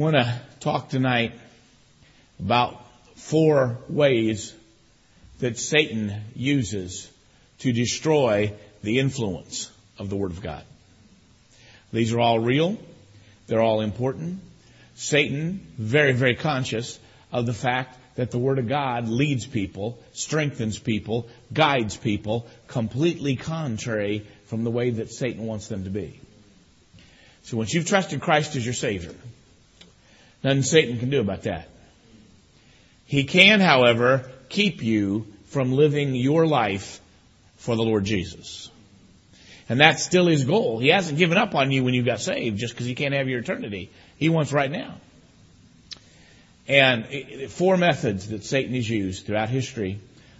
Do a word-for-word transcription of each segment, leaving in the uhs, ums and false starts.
I want to talk tonight about four ways that Satan uses to destroy the influence of the Word of God. These are all real. They're all important. Satan, very, very conscious of the fact that the Word of God leads people, strengthens people, guides people, completely contrary from the way that Satan wants them to be. So once you've trusted Christ as your Savior, nothing Satan can do about that. He can, however, keep you from living your life for the Lord Jesus. And that's still his goal. He hasn't given up on you when you got saved just because he can't have your eternity. He wants right now. And four methods that Satan has used throughout history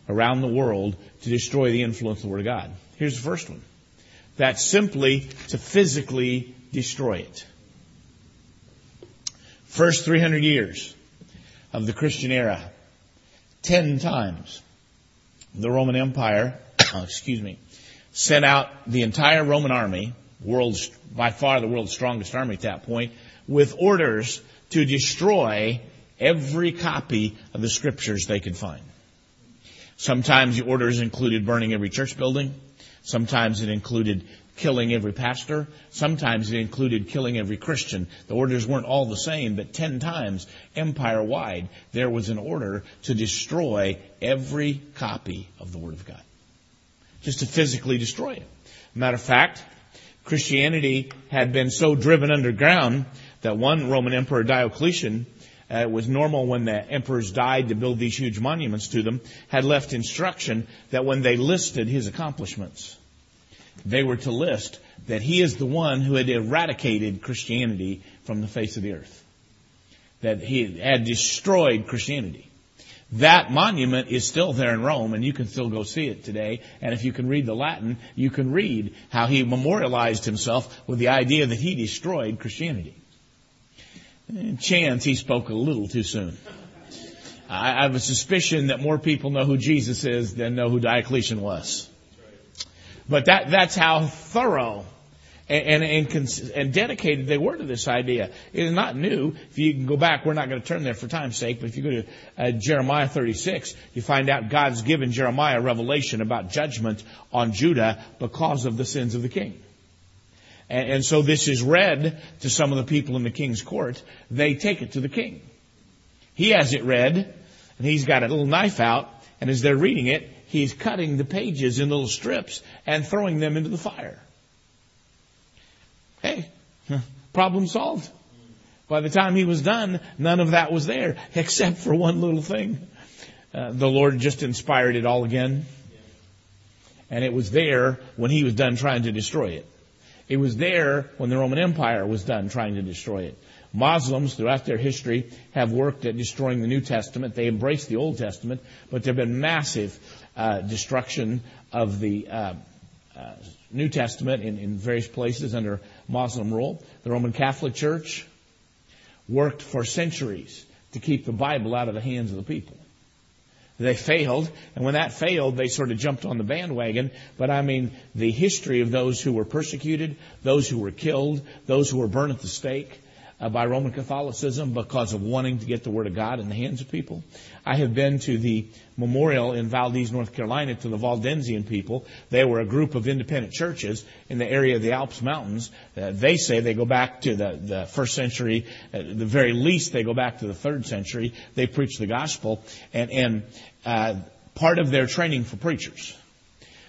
around the world to destroy the influence of the Word of God. Here's the first one. That's simply to physically destroy it. First three hundred years of the Christian era, ten times the Roman Empire, excuse me, sent out the entire Roman army, world's by far the world's strongest army at that point, with orders to destroy every copy of the Scriptures they could find. Sometimes the orders included burning every church building. Sometimes it included killing every pastor. Sometimes it included killing every Christian. The orders weren't all the same, but ten times empire-wide, there was an order to destroy every copy of the Word of God. Just to physically destroy it. Matter of fact, Christianity had been so driven underground that one Roman emperor, Diocletian, uh, it was normal when the emperors died to build these huge monuments to them, had left instruction that when they listed his accomplishments, they were to list that he is the one who had eradicated Christianity from the face of the earth. That he had destroyed Christianity. That monument is still there in Rome, and you can still go see it today. And if you can read the Latin, you can read how he memorialized himself with the idea that he destroyed Christianity. And chance he spoke a little too soon. I have a suspicion that more people know who Jesus is than know who Diocletian was. But that, that's how thorough and, and, and, and dedicated they were to this idea. It is not new. If you can go back, we're not going to turn there for time's sake, but if you go to uh, Jeremiah thirty-six, you find out God's given Jeremiah revelation about judgment on Judah because of the sins of the king. And, and so this is read to some of the people in the king's court. They take it to the king. He has it read, and he's got a little knife out, and as they're reading it, he's cutting the pages in little strips and throwing them into the fire. Hey, problem solved. By the time he was done, none of that was there except for one little thing. Uh, the Lord just inspired it all again. And it was there when he was done trying to destroy it. It was there when the Roman Empire was done trying to destroy it. Muslims throughout their history have worked at destroying the New Testament. They embrace the Old Testament, but there have been massive uh, destruction of the uh, uh, New Testament in, in various places under Muslim rule. The Roman Catholic Church worked for centuries to keep the Bible out of the hands of the people. They failed, and when that failed, they sort of jumped on the bandwagon. But I mean, the history of those who were persecuted, those who were killed, those who were burned at the stake, Uh, by Roman Catholicism because of wanting to get the Word of God in the hands of people. I have been to the memorial in Valdez, North Carolina, to the Waldensian people. They were a group of independent churches in the area of the Alps Mountains. Uh, they say they go back to the, the first century. At the very least, they go back to the third century. They preach the gospel. And, and uh, part of their training for preachers,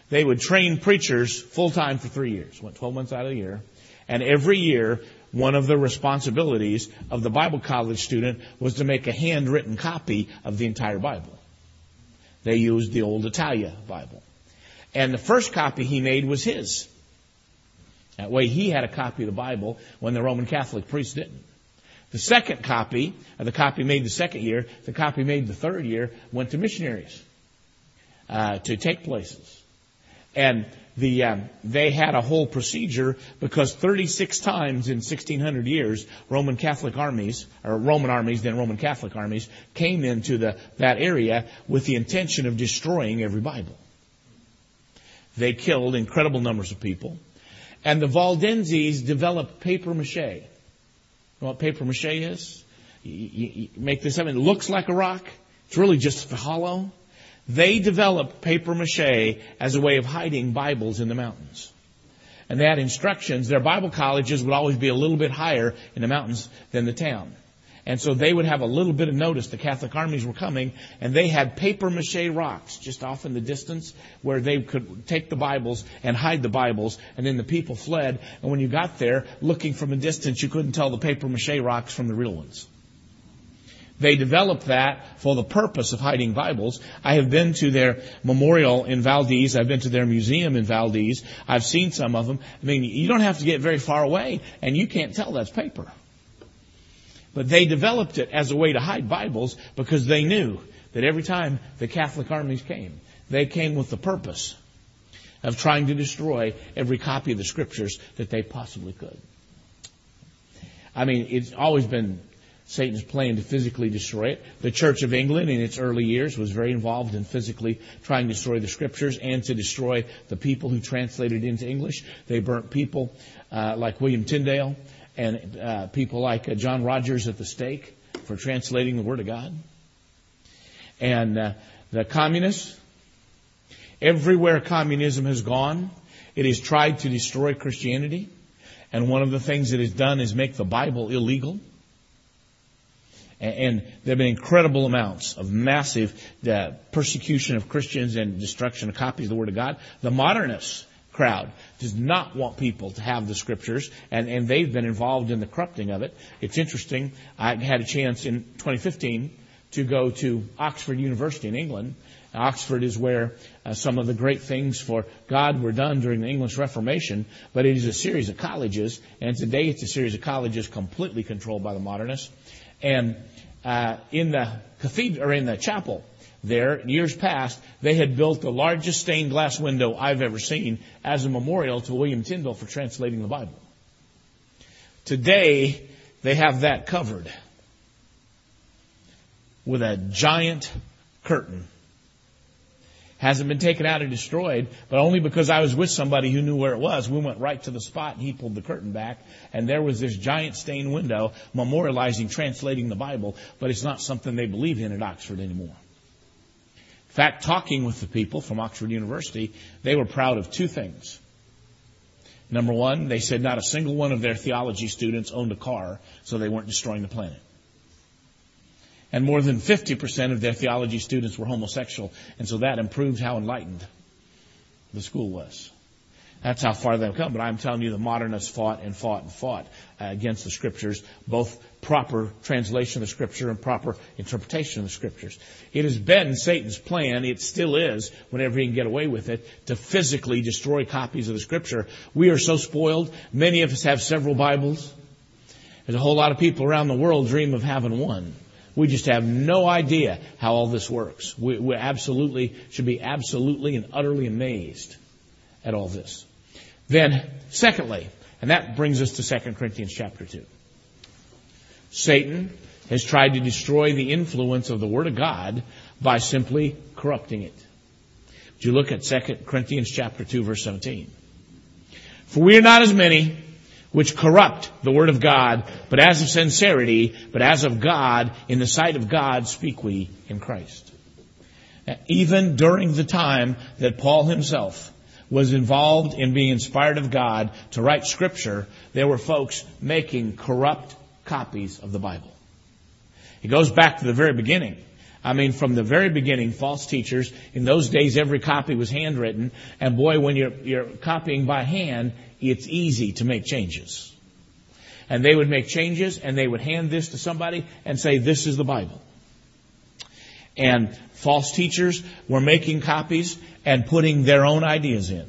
they would train preachers full-time for three years. Went twelve months out of the year. And every year, one of the responsibilities of the Bible college student was to make a handwritten copy of the entire Bible. They used the old Italia Bible. And the first copy he made was his. That way he had a copy of the Bible when the Roman Catholic priest didn't. The second copy, or the copy made the second year, the copy made the third year, went to missionaries uh, to take places. And The, um, they had a whole procedure because thirty-six times in sixteen hundred years, Roman Catholic armies, or Roman armies, then Roman Catholic armies, came into the, that area with the intention of destroying every Bible. They killed incredible numbers of people. And the Valdenses developed papier-mâché. know what papier-mâché is? You, you, you make this up. It looks like a rock. It's really just hollow. They developed papier-mâché as a way of hiding Bibles in the mountains. And they had instructions. Their Bible colleges would always be a little bit higher in the mountains than the town. And so they would have a little bit of notice the Catholic armies were coming, and they had papier-mâché rocks just off in the distance where they could take the Bibles and hide the Bibles, and then the people fled. And when you got there, looking from a distance, you couldn't tell the papier-mâché rocks from the real ones. They developed that for the purpose of hiding Bibles. I have been to their memorial in Valdez. I've been to their museum in Valdez. I've seen some of them. I mean, you don't have to get very far away, and you can't tell that's paper. But they developed it as a way to hide Bibles because they knew that every time the Catholic armies came, they came with the purpose of trying to destroy every copy of the Scriptures that they possibly could. I mean, it's always been Satan's plan to physically destroy it. The Church of England in its early years was very involved in physically trying to destroy the Scriptures and to destroy the people who translated into English. They burnt people uh, like William Tyndale. And uh, people like uh, John Rogers at the stake for translating the Word of God. And uh, the communists, everywhere communism has gone, it has tried to destroy Christianity. And one of the things it has done is make the Bible illegal. And, and there have been incredible amounts of massive uh, persecution of Christians and destruction of copies of the Word of God. The modernists crowd does not want people to have the Scriptures, and, and they've been involved in the corrupting of it. It's interesting. I had a chance in twenty fifteen to go to Oxford University in England. Oxford is where uh, some of the great things for God were done during the English Reformation, but it is a series of colleges, and today it's a series of colleges completely controlled by the modernists. And uh, in the cathedral, or in the chapel there, years past, they had built the largest stained glass window I've ever seen as a memorial to William Tyndale for translating the Bible. Today, they have that covered with a giant curtain. Hasn't been taken out and destroyed, but only because I was with somebody who knew where it was. We went right to the spot, and he pulled the curtain back, and there was this giant stained window memorializing translating the Bible, but it's not something they believe in at Oxford anymore. In fact, talking with the people from Oxford University, they were proud of two things. Number one, they said not a single one of their theology students owned a car, so they weren't destroying the planet. And more than fifty percent of their theology students were homosexual, and so that improved how enlightened the school was. That's how far they've come. But I'm telling you, the modernists fought and fought and fought uh, against the Scriptures, both proper translation of the Scripture and proper interpretation of the Scriptures. It has been Satan's plan, it still is, whenever he can get away with it, to physically destroy copies of the Scripture. We are so spoiled. Many of us have several Bibles. There's a whole lot of people around the world dream of having one. We just have no idea how all this works. We, we absolutely should be absolutely and utterly amazed at all this. Then, secondly, and that brings us to Second Corinthians chapter two. Satan has tried to destroy the influence of the Word of God by simply corrupting it. Would you look at Second Corinthians chapter two, verse seventeen? For we are not as many which corrupt the Word of God, but as of sincerity, but as of God, in the sight of God speak we in Christ. Now, even during the time that Paul himself was involved in being inspired of God to write Scripture, there were folks making corrupt copies of the Bible. It goes back to the very beginning. I mean, from the very beginning, false teachers, in those days every copy was handwritten, and boy, when you're, you're copying by hand, it's easy to make changes. And they would make changes, and they would hand this to somebody and say, this is the Bible. And false teachers were making copies and putting their own ideas in.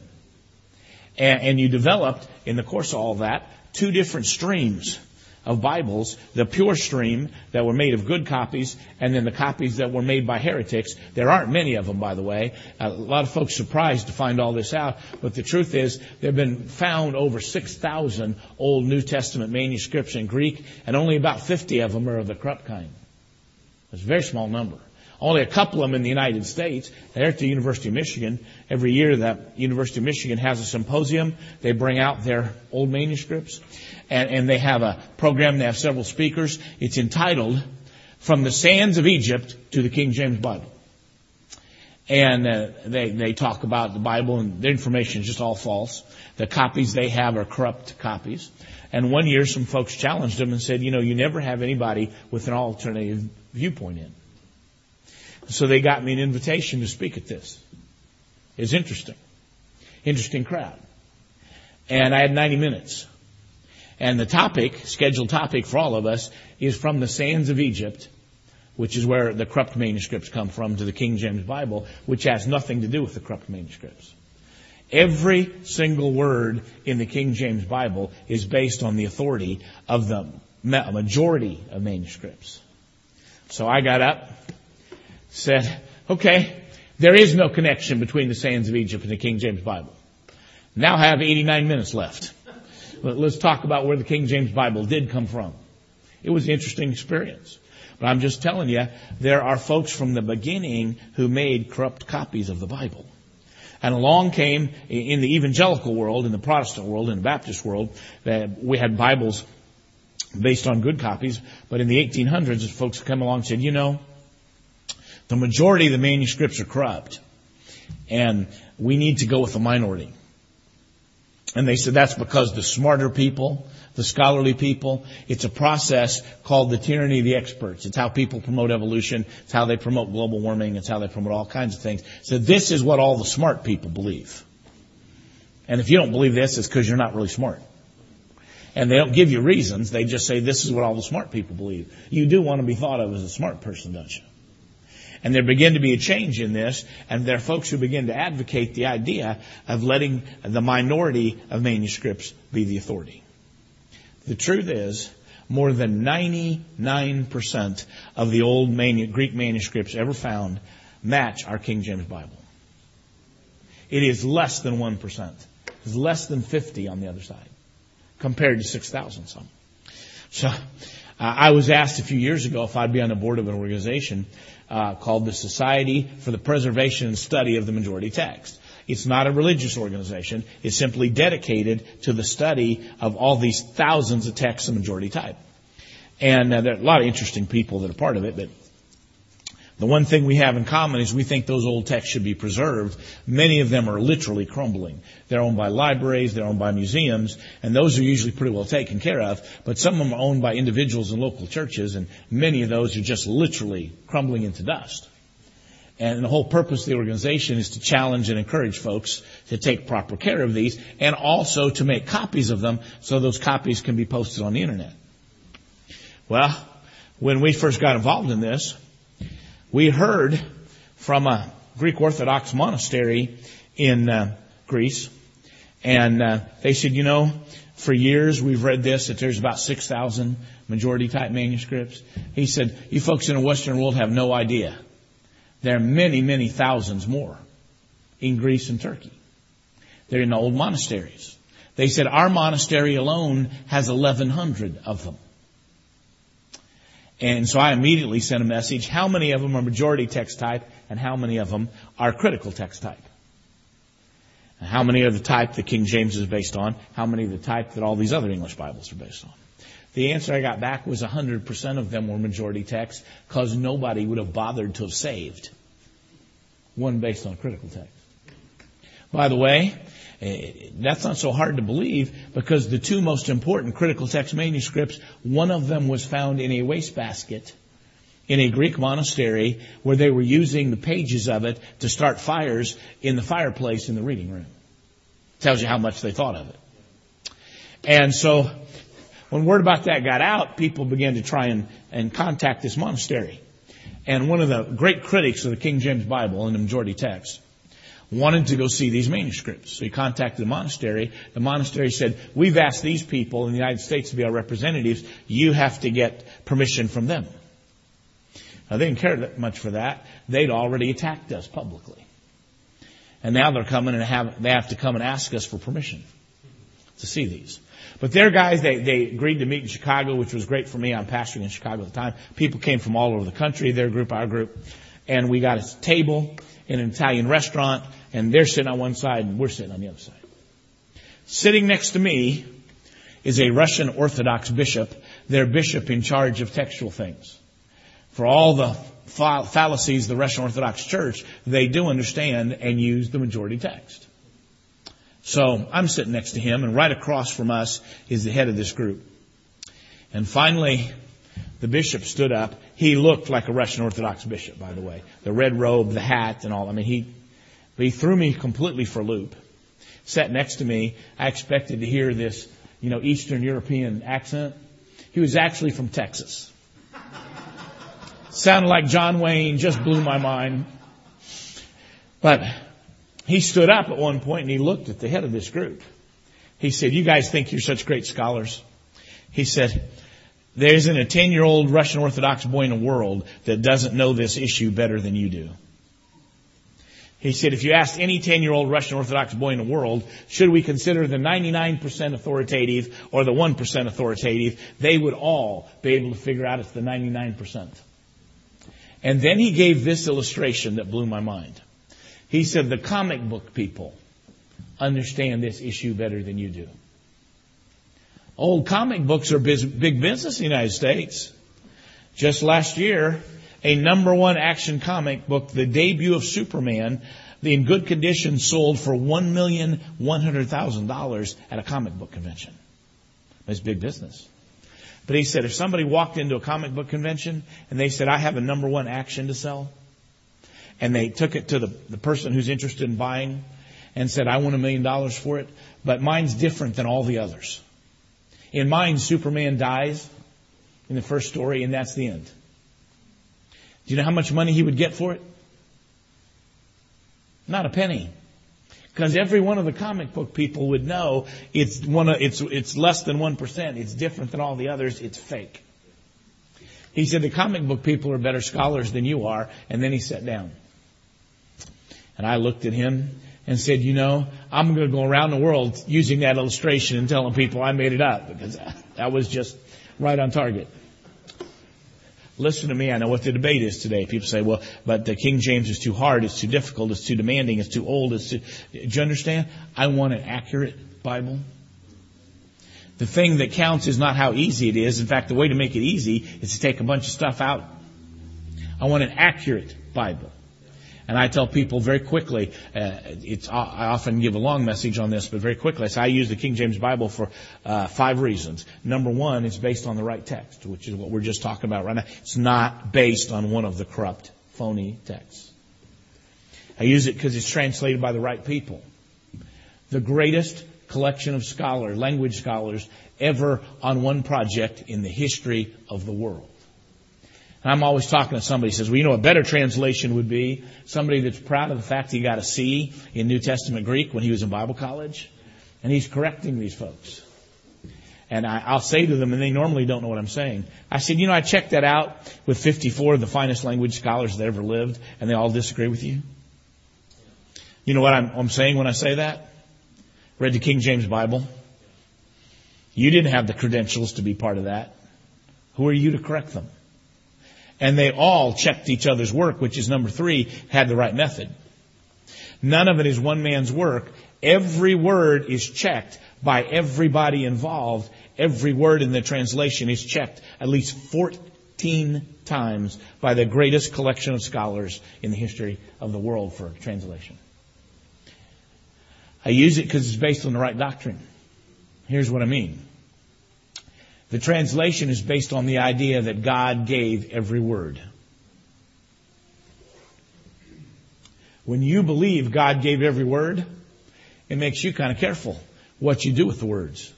And, and you developed, in the course of all that, two different streams of Bibles. The pure stream that were made of good copies, and then the copies that were made by heretics. There aren't many of them, by the way. A lot of folks surprised to find all this out. But the truth is, there have been found over six thousand Old New Testament manuscripts in Greek, and only about fifty of them are of the corrupt kind. It's a very small number. only a couple of them in the United States. They're at the University of Michigan. Every year that University of Michigan has a symposium. They bring out their old manuscripts. And, and they have a program. They have several speakers. It's entitled, From the Sands of Egypt to the King James Bible. And uh, they, they talk about the Bible, and their information is just all false. The copies they have are corrupt copies. And one year some folks challenged them and said, you know, you never have anybody with an alternative viewpoint in. So they got me an invitation to speak at this. It's interesting. Interesting crowd. And I had ninety minutes. And the topic, scheduled topic for all of us, is From the Sands of Egypt, which is where the corrupt manuscripts come from, to the King James Bible, which has nothing to do with the corrupt manuscripts. Every single word in the King James Bible is based on the authority of the majority of manuscripts. So I got up, said, okay, there is no connection between the sands of Egypt and the King James Bible. Now I have eighty-nine minutes left. Let's talk about where the King James Bible did come from. It was an interesting experience. But I'm just telling you, there are folks from the beginning who made corrupt copies of the Bible. And along came, in the evangelical world, in the Protestant world, in the Baptist world, that we had Bibles based on good copies. But in the eighteen hundreds, folks came along and said, you know, the majority of the manuscripts are corrupt, and we need to go with the minority. And they said that's because the smarter people, the scholarly people, it's a process called the tyranny of the experts. It's how people promote evolution. It's how they promote global warming. It's how they promote all kinds of things. So this is what all the smart people believe. And if you don't believe this, it's because you're not really smart. And they don't give you reasons. They just say this is what all the smart people believe. You do want to be thought of as a smart person, don't you? And there began to be a change in this, and there are folks who begin to advocate the idea of letting the minority of manuscripts be the authority. The truth is, more than ninety-nine percent of the old manu- Greek manuscripts ever found match our King James Bible. It is less than one percent. It's less than fifty on the other side, compared to six thousand some. So, uh, I was asked a few years ago if I'd be on the board of an organization Uh, called the Society for the Preservation and Study of the Majority Text. It's not a religious organization. It's simply dedicated to the study of all these thousands of texts of majority type. And uh, there are a lot of interesting people that are part of it, but the one thing we have in common is we think those old texts should be preserved. Many of them are literally crumbling. They're owned by libraries, they're owned by museums, and those are usually pretty well taken care of, but some of them are owned by individuals and local churches, and many of those are just literally crumbling into dust. And the whole purpose of the organization is to challenge and encourage folks to take proper care of these, and also to make copies of them so those copies can be posted on the internet. Well, when we first got involved in this, we heard from a Greek Orthodox monastery in uh, Greece, and uh, they said, you know, for years we've read this, that there's about six thousand majority-type manuscripts. He said, you folks in the Western world have no idea. There are many, many thousands more in Greece and Turkey. They're in the old monasteries. They said, our monastery alone has eleven hundred of them. And so I immediately sent a message, how many of them are majority text type and how many of them are critical text type? And how many are the type that King James is based on? How many of the type that all these other English Bibles are based on? The answer I got back was one hundred percent of them were majority text, because nobody would have bothered to have saved one based on critical text. By the way, that's not so hard to believe, because the two most important critical text manuscripts, one of them was found in a wastebasket in a Greek monastery where they were using the pages of it to start fires in the fireplace in the reading room. Tells you how much they thought of it. And so when word about that got out, people began to try and, and contact this monastery. And one of the great critics of the King James Bible and the majority text wanted to go see these manuscripts. So he contacted the monastery. The monastery said, we've asked these people in the United States to be our representatives. You have to get permission from them. Now, they didn't care that much for that. They'd already attacked us publicly. And now they're coming and have, they have to come and ask us for permission to see these. But their guys, they, they agreed to meet in Chicago, which was great for me. I'm pastoring in Chicago at the time. People came from all over the country, their group, our group. and we got a table in an Italian restaurant, and they're sitting on one side and we're sitting on the other side. Sitting next to me is a Russian Orthodox bishop, their bishop in charge of textual things. For all the fall- fallacies the Russian Orthodox Church, they do understand and use the majority text. So I'm sitting next to him, and right across from us is the head of this group. And finally, the bishop stood up. He looked like a Russian Orthodox bishop, by the way. The red robe, the hat, and all. I mean, he he threw me completely for a loop. Sat next to me. I expected to hear this, you know, Eastern European accent. He was actually from Texas. Sounded like John Wayne. Just blew my mind. But he stood up at one point and he looked at the head of this group. He said, "You guys think you're such great scholars." He said, "There isn't a ten-year-old Russian Orthodox boy in the world that doesn't know this issue better than you do." He said, "If you asked any ten-year-old Russian Orthodox boy in the world, should we consider the ninety-nine percent authoritative or the one percent authoritative, they would all be able to figure out it's the ninety-nine percent. And then he gave this illustration that blew my mind. He said, "The comic book people understand this issue better than you do." Old comic books are big business in the United States. Just last year, a number one action comic book, The Debut of Superman, in good condition, sold for one million one hundred thousand dollars at a comic book convention. It's big business. But he said, if somebody walked into a comic book convention and they said, "I have a number one action to sell," and they took it to the, the person who's interested in buying and said, "I want a million dollars for it, but mine's different than all the others. In mine, Superman dies in the first story, and that's the end." Do you know how much money he would get for it? Not a penny. Because every one of the comic book people would know it's one of, it's it's less than one percent. It's different than all the others. It's fake. He said, "The comic book people are better scholars than you are." And then he sat down. And I looked at him and said, "You know, I'm going to go around the world using that illustration and telling people I made it up, because that was just right on target." Listen to me. I know what the debate is today. People say, "Well, but the King James is too hard. It's too difficult. It's too demanding. It's too old. It's too..." Do you understand? I want an accurate Bible. The thing that counts is not how easy it is. In fact, the way to make it easy is to take a bunch of stuff out. I want an accurate Bible. And I tell people very quickly, uh, it's, I often give a long message on this, but very quickly, I say I use the King James Bible for uh, five reasons. Number one, it's based on the right text, which is what we're just talking about right now. It's not based on one of the corrupt, phony texts. I use it because it's translated by the right people. The greatest collection of scholars, language scholars, ever on one project in the history of the world. And I'm always talking to somebody who says, "Well, you know, a better translation would be somebody that's proud of the fact he got a C in New Testament Greek when he was in Bible college." And he's correcting these folks. And I, I'll say to them, and they normally don't know what I'm saying. I said, "You know, I checked that out with fifty-four of the finest language scholars that ever lived, and they all disagree with you. You know what I'm, I'm saying when I say that? Read the King James Bible. You didn't have the credentials to be part of that. Who are you to correct them?" And they all checked each other's work, which is number three, had the right method. None of it is one man's work. Every word is checked by everybody involved. Every word in the translation is checked at least fourteen times by the greatest collection of scholars in the history of the world for translation. I use it because it's based on the right doctrine. Here's what I mean. The translation is based on the idea that God gave every word. When you believe God gave every word, it makes you kind of careful what you do with the words.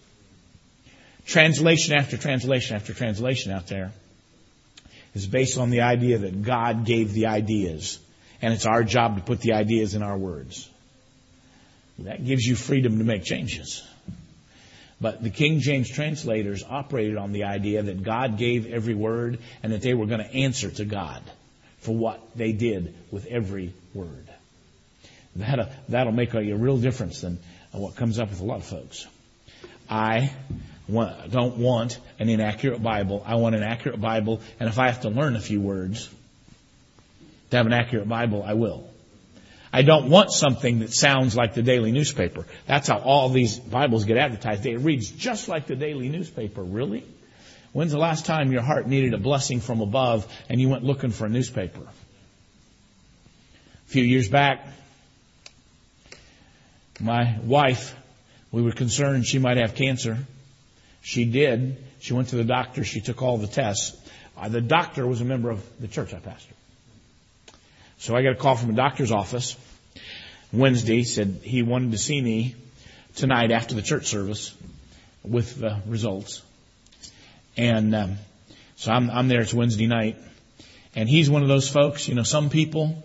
Translation after translation after translation out there is based on the idea that God gave the ideas, and it's our job to put the ideas in our words. That gives you freedom to make changes. But the King James translators operated on the idea that God gave every word and that they were going to answer to God for what they did with every word. That'll, that'll make a, a real difference than what comes up with a lot of folks. I want, don't want an inaccurate Bible. I want an accurate Bible. And if I have to learn a few words, to have an accurate Bible, I will. I don't want something that sounds like the daily newspaper. That's how all these Bibles get advertised. It reads just like the daily newspaper. Really? When's the last time your heart needed a blessing from above and you went looking for a newspaper? A few years back, my wife, we were concerned she might have cancer. She did. She went to the doctor. She took all the tests. The doctor was a member of the church I pastored. So I got a call from a doctor's office Wednesday. Said he wanted to see me tonight after the church service with the results. And um, so I'm, I'm there. It's Wednesday night. And he's one of those folks, you know, some people,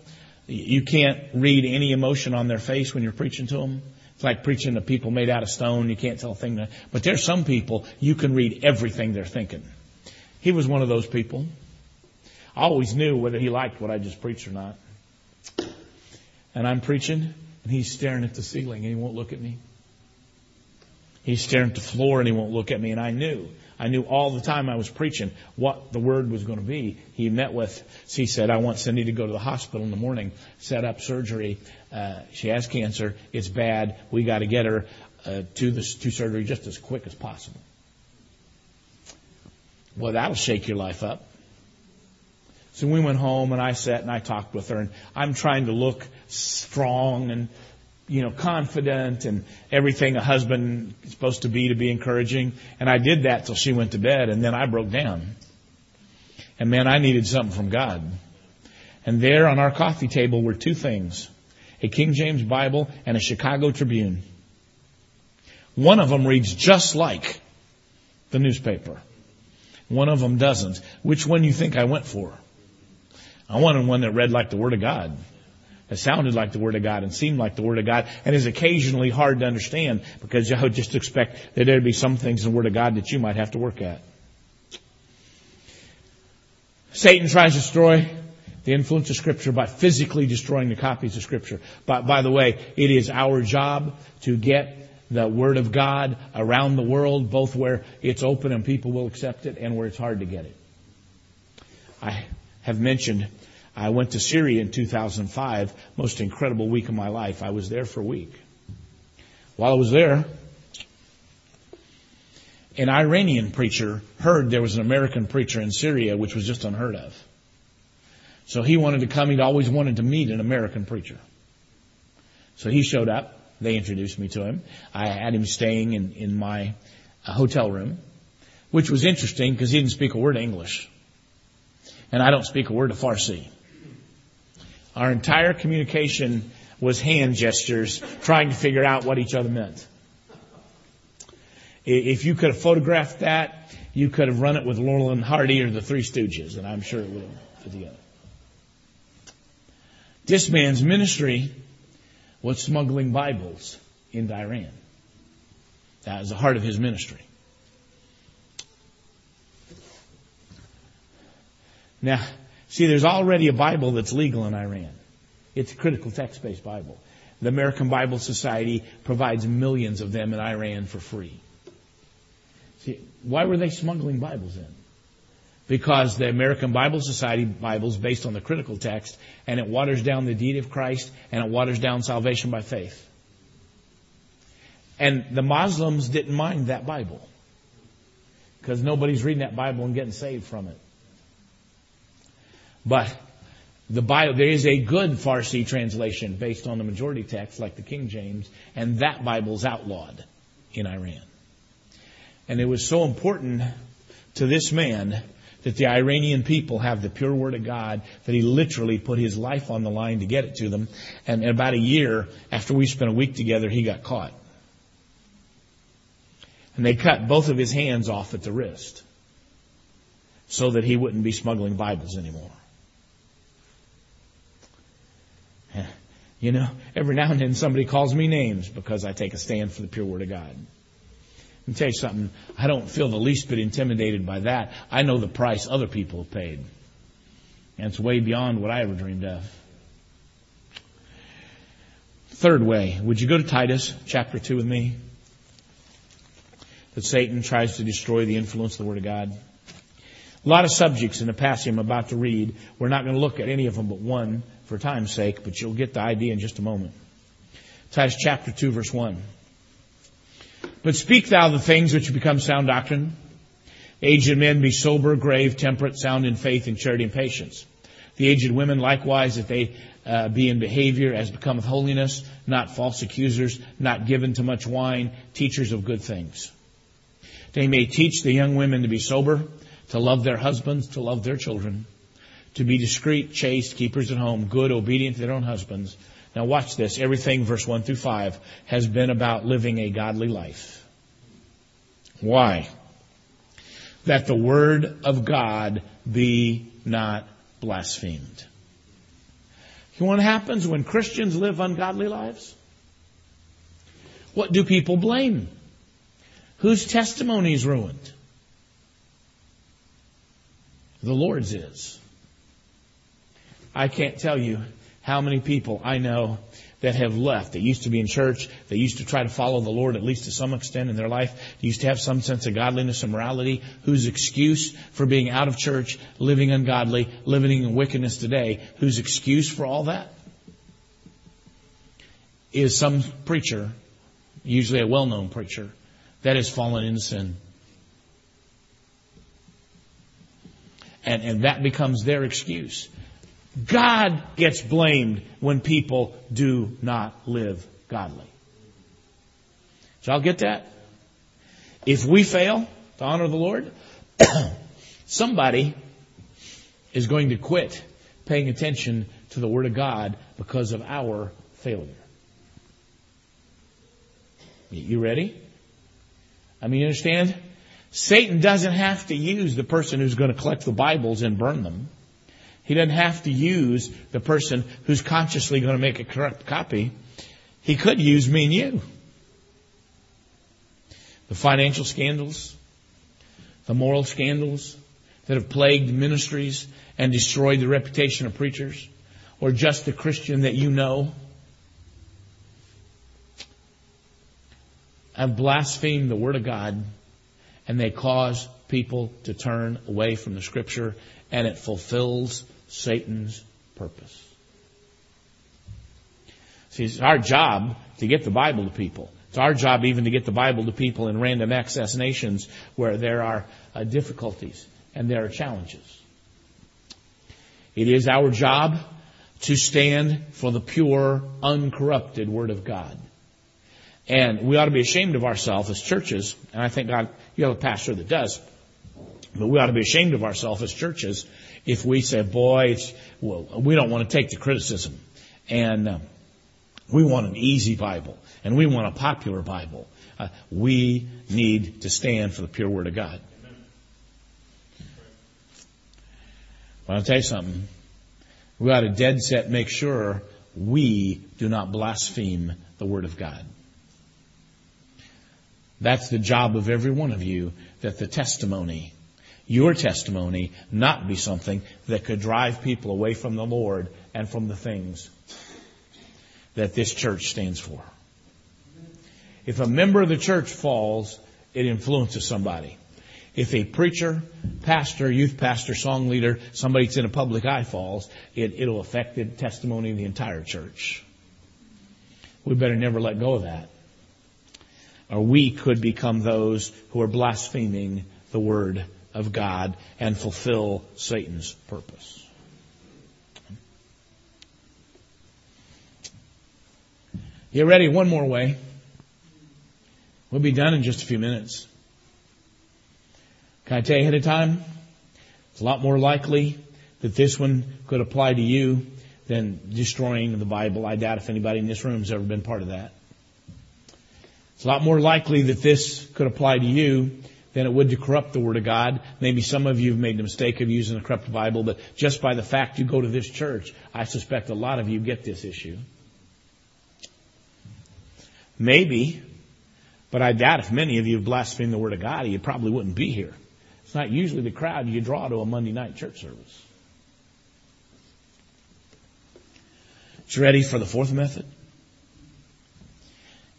you can't read any emotion on their face when you're preaching to them. It's like preaching to people made out of stone. You can't tell a thing. But there's some people, you can read everything they're thinking. He was one of those people. I always knew whether he liked what I just preached or not. And I'm preaching, and he's staring at the ceiling, and he won't look at me. He's staring at the floor, and he won't look at me. And I knew. I knew all the time I was preaching what the word was going to be. He met with, she said, I want Cindy to go to the hospital in the morning, set up surgery. Uh, she has cancer. It's bad. We got to get her uh, to, the, to surgery just as quick as possible. Well, that'll shake your life up. So we went home, and I sat and I talked with her, and I'm trying to look strong and, you know, confident and everything a husband is supposed to be to be encouraging. And I did that till she went to bed, and then I broke down. And man, I needed something from God. And there on our coffee table were two things, a King James Bible and a Chicago Tribune. One of them reads just like the newspaper. One of them doesn't. Which one do you think I went for? I wanted one that read like the Word of God. It sounded like the Word of God and seemed like the Word of God and is occasionally hard to understand because I would just expect that there would be some things in the Word of God that you might have to work at. Satan tries to destroy the influence of Scripture by physically destroying the copies of Scripture. But by the way, it is our job to get the Word of God around the world, both where it's open and people will accept it and where it's hard to get it. I have mentioned I went to Syria in two thousand five, most incredible week of my life. I was there for a week. While I was there, an Iranian preacher heard there was an American preacher in Syria, which was just unheard of. So he wanted to come. He'd always wanted to meet an American preacher. So he showed up. They introduced me to him. I had him staying in, in my hotel room, which was interesting because he didn't speak a word of English. And I don't speak a word of Farsi. Our entire communication was hand gestures, trying to figure out what each other meant. If you could have photographed that, you could have run it with Laurel and Hardy or the Three Stooges, and I'm sure it would have put together. This man's ministry was smuggling Bibles in Dairan. That was the heart of his ministry. Now, see, there's already a Bible that's legal in Iran. It's a critical text-based Bible. The American Bible Society provides millions of them in Iran for free. See, why were they smuggling Bibles in? Because the American Bible Society Bible is based on the critical text, and it waters down the deity of Christ, and it waters down salvation by faith. And the Muslims didn't mind that Bible, because nobody's reading that Bible and getting saved from it. But the Bible, there is a good Farsi translation based on the majority text, like the King James, and that Bible's outlawed in Iran. And it was so important to this man that the Iranian people have the pure Word of God that he literally put his life on the line to get it to them. And about a year after we spent a week together, he got caught. And they cut both of his hands off at the wrist so that he wouldn't be smuggling Bibles anymore. You know, every now and then somebody calls me names because I take a stand for the pure Word of God. Let me tell you something. I don't feel the least bit intimidated by that. I know the price other people have paid. And it's way beyond what I ever dreamed of. Third way, would you go to Titus chapter two with me? That Satan tries to destroy the influence of the Word of God. A lot of subjects in the passage I'm about to read. We're not going to look at any of them but one for time's sake, but you'll get the idea in just a moment. Titus chapter two, verse one. But speak thou the things which become sound doctrine. Aged men, be sober, grave, temperate, sound in faith, in charity, and patience. The aged women likewise, that they uh, be in behavior as becometh holiness, not false accusers, not given to much wine, teachers of good things. They may teach the young women to be sober, to love their husbands, to love their children, to be discreet, chaste, keepers at home, good, obedient to their own husbands. Now watch this. Everything, verse one through five, has been about living a godly life. Why? That the word of God be not blasphemed. You know what happens when Christians live ungodly lives? What do people blame? Whose testimony is ruined? The Lord's is. I can't tell you how many people I know that have left. They used to be in church. They used to try to follow the Lord, at least to some extent in their life. They used to have some sense of godliness and morality, whose excuse for being out of church, living ungodly, living in wickedness today, whose excuse for all that is some preacher, usually a well-known preacher, that has fallen into sin. And, and that becomes their excuse. God gets blamed when people do not live godly. Did y'all get that? If we fail to honor the Lord, somebody is going to quit paying attention to the Word of God because of our failure. You ready? I mean, you understand? Satan doesn't have to use the person who's going to collect the Bibles and burn them. He doesn't have to use the person who's consciously going to make a corrupt copy. He could use me and you. The financial scandals, the moral scandals that have plagued ministries and destroyed the reputation of preachers, or just the Christian that you know, have blasphemed the Word of God, and they cause people to turn away from the Scripture, and it fulfills Satan's purpose. See, it's our job to get the Bible to people. It's our job even to get the Bible to people in random access nations where there are uh, difficulties and there are challenges. It is our job to stand for the pure, uncorrupted Word of God. And we ought to be ashamed of ourselves as churches, and I think God, you have a pastor that does, but we ought to be ashamed of ourselves as churches if we say, boy, it's, well, we don't want to take the criticism, and um, we want an easy Bible, and we want a popular Bible. Uh, we need to stand for the pure Word of God. Well, I'll tell you something. We ought to dead set make sure we do not blaspheme the Word of God. That's the job of every one of you, that the testimony, your testimony, not be something that could drive people away from the Lord and from the things that this church stands for. If a member of the church falls, it influences somebody. If a preacher, pastor, youth pastor, song leader, somebody that's in a public eye falls, it, it'll affect the testimony of the entire church. We better never let go of that. Or we could become those who are blaspheming the Word of God and fulfill Satan's purpose. You ready? One more way. We'll be done in just a few minutes. Can I tell you ahead of time? It's a lot more likely that this one could apply to you than destroying the Bible. I doubt if anybody in this room has ever been part of that. It's a lot more likely that this could apply to you than it would to corrupt the Word of God. Maybe some of you have made the mistake of using a corrupt Bible, but just by the fact you go to this church, I suspect a lot of you get this issue. Maybe, but I doubt if many of you have blasphemed the Word of God, you probably wouldn't be here. It's not usually the crowd you draw to a Monday night church service. You ready for the fourth method?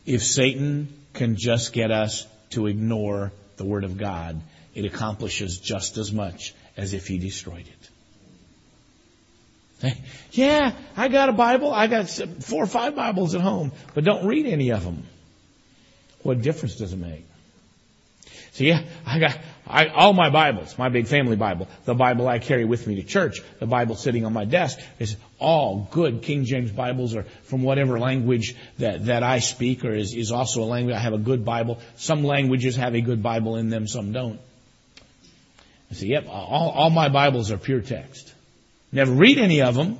If Satan can just get us to ignore the Word of God, it accomplishes just as much as if he destroyed it. Yeah, I got a Bible. I got four or five Bibles at home, but don't read any of them. What difference does it make? So yeah, I got I, all my Bibles, my big family Bible, the Bible I carry with me to church, the Bible sitting on my desk, is all good King James Bibles or from whatever language that, that I speak or is, is also a language. I have a good Bible. Some languages have a good Bible in them, some don't. I say, yep, all, all my Bibles are pure text. Never read any of them.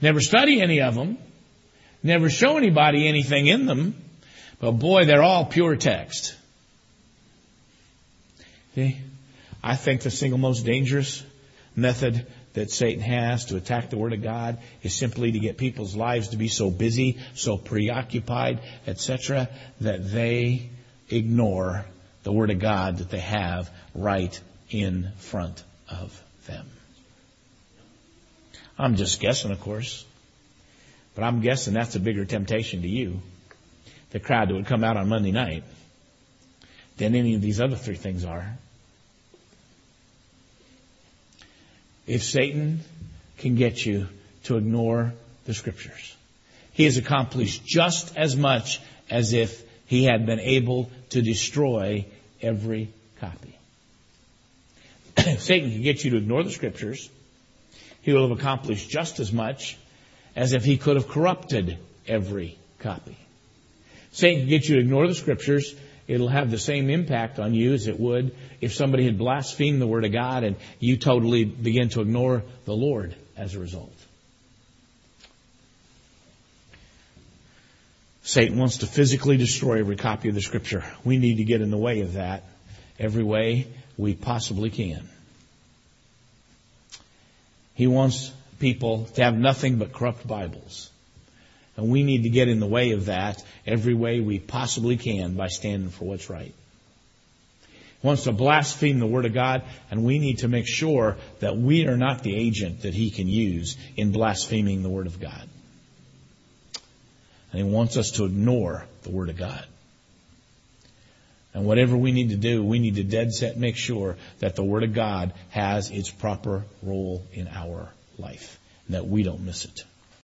Never study any of them. Never show anybody anything in them. But boy, they're all pure text. See, I think the single most dangerous method that Satan has to attack the Word of God is simply to get people's lives to be so busy, so preoccupied, et cetera, that they ignore the Word of God that they have right in front of them. I'm just guessing, of course, but I'm guessing that's a bigger temptation to you. The crowd that would come out on Monday night than any of these other three things are. If Satan can get you to ignore the Scriptures, he has accomplished just as much as if he had been able to destroy every copy. If Satan can get you to ignore the Scriptures, he will have accomplished just as much as if he could have corrupted every copy. Satan can get you to ignore the Scriptures. It'll have the same impact on you as it would if somebody had blasphemed the Word of God and you totally begin to ignore the Lord as a result. Satan wants to physically destroy every copy of the Scripture. We need to get in the way of that every way we possibly can. He wants people to have nothing but corrupt Bibles. And we need to get in the way of that every way we possibly can by standing for what's right. He wants to blaspheme the Word of God, and we need to make sure that we are not the agent that he can use in blaspheming the Word of God. And he wants us to ignore the Word of God. And whatever we need to do, we need to dead set make sure that the Word of God has its proper role in our life, and that we don't miss it.